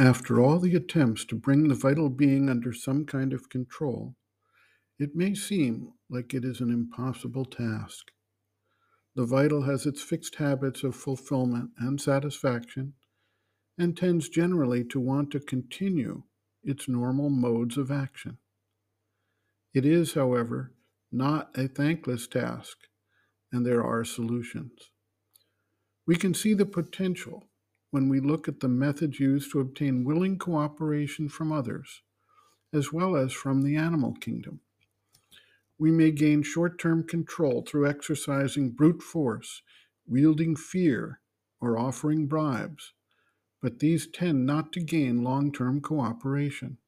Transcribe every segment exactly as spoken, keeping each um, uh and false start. After all the attempts to bring the vital being under some kind of control, it may seem like it is an impossible task. The vital has its fixed habits of fulfillment and satisfaction, and tends generally to want to continue its normal modes of action. It is, however, not a thankless task, and there are solutions. We can see the potential when we look at the methods used to obtain willing cooperation from others, as well as from the animal kingdom. We may gain short-term control through exercising brute force, wielding fear, or offering bribes, but these tend not to gain long-term cooperation.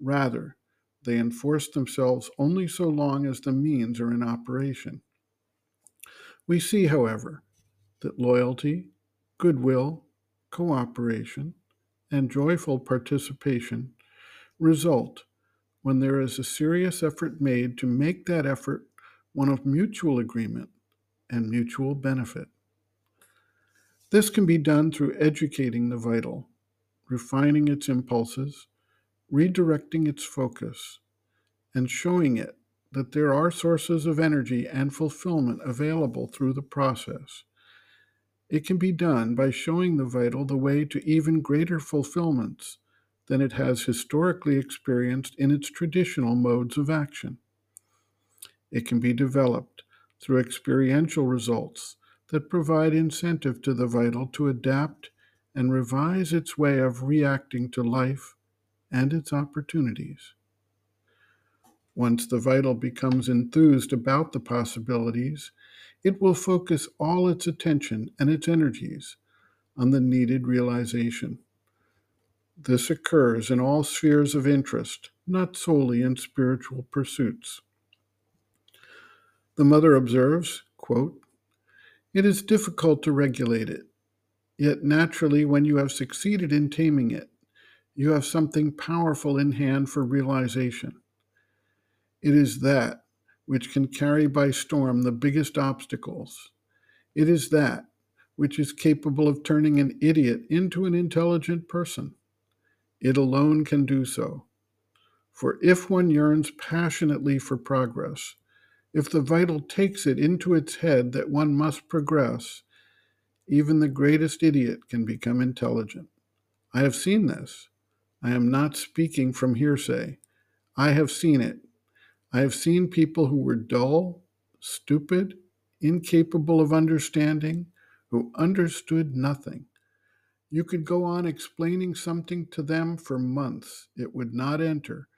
Rather, they enforce themselves only so long as the means are in operation. We see, however, that loyalty, goodwill, cooperation, and joyful participation result when there is a serious effort made to make that effort one of mutual agreement and mutual benefit. This can be done through educating the vital, refining its impulses, redirecting its focus, and showing it that there are sources of energy and fulfillment available through the process. It can be done by showing the vital the way to even greater fulfillments than it has historically experienced in its traditional modes of action. It can be developed through experiential results that provide incentive to the vital to adapt and revise its way of reacting to life and its opportunities. Once the vital becomes enthused about the possibilities, it will focus all its attention and its energies on the needed realization. This occurs in all spheres of interest, not solely in spiritual pursuits. The Mother observes, quote, "It is difficult to regulate it, yet naturally when you have succeeded in taming it, you have something powerful in hand for realization. It is that which can carry by storm the biggest obstacles. It is that which is capable of turning an idiot into an intelligent person. It alone can do so. For if one yearns passionately for progress, if the vital takes it into its head that one must progress, even the greatest idiot can become intelligent. I have seen this. I am not speaking from hearsay. I have seen it. I have seen people who were dull, stupid, incapable of understanding, who understood nothing. You could go on explaining something to them for months. It would not enter,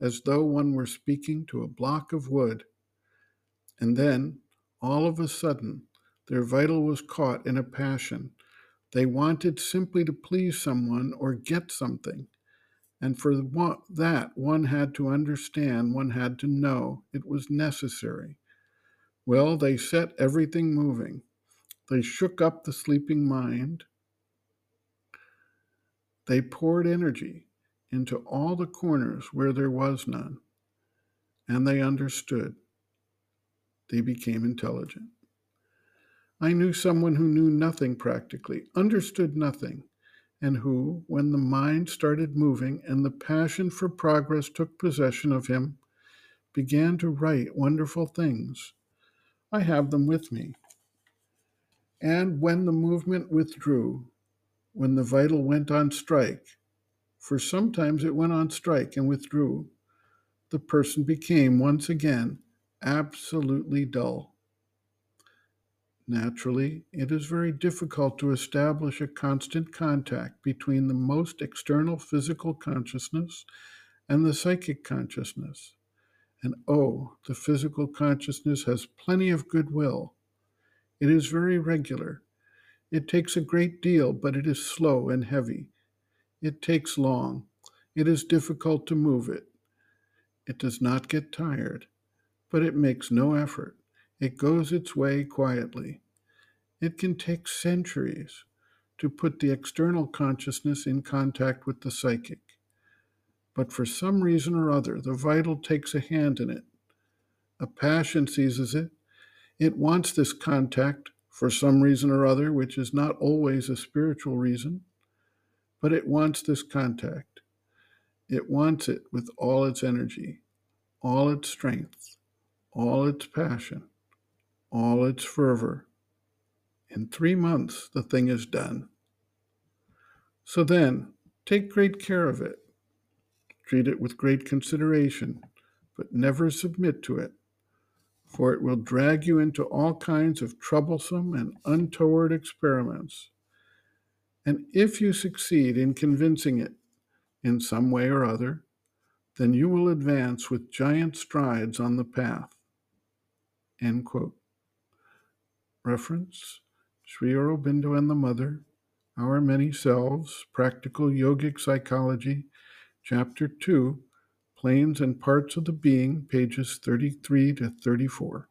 as though one were speaking to a block of wood. And then, all of a sudden, their vital was caught in a passion. They wanted simply to please someone or get something. And for that, one had to understand, one had to know. It was necessary. Well, they set everything moving. They shook up the sleeping mind. They poured energy into all the corners where there was none. And they understood. They became intelligent. I knew someone who knew nothing practically, understood nothing, and who, when the mind started moving and the passion for progress took possession of him, began to write wonderful things. I have them with me. And when the movement withdrew, when the vital went on strike, for sometimes it went on strike and withdrew, the person became once again absolutely dull. Naturally, it is very difficult to establish a constant contact between the most external physical consciousness and the psychic consciousness. And oh, the physical consciousness has plenty of goodwill. It is very regular. It takes a great deal, but it is slow and heavy. It takes long. It is difficult to move it. It does not get tired, but it makes no effort. It goes its way quietly. It can take centuries to put the external consciousness in contact with the psychic. But for some reason or other, the vital takes a hand in it. A passion seizes it. It wants this contact for some reason or other, which is not always a spiritual reason. but it wants this contact. It wants it with all its energy, all its strength, all its passion, all its fervor. In three months, the thing is done. So then, take great care of it. Treat it with great consideration, but never submit to it, for it will drag you into all kinds of troublesome and untoward experiments. And if you succeed in convincing it in some way or other, then you will advance with giant strides on the path." End quote. Reference: Sri Aurobindo and the Mother, Our Many Selves: Practical Yogic Psychology, Chapter two, Planes and Parts of the Being, pages thirty-three to thirty-four.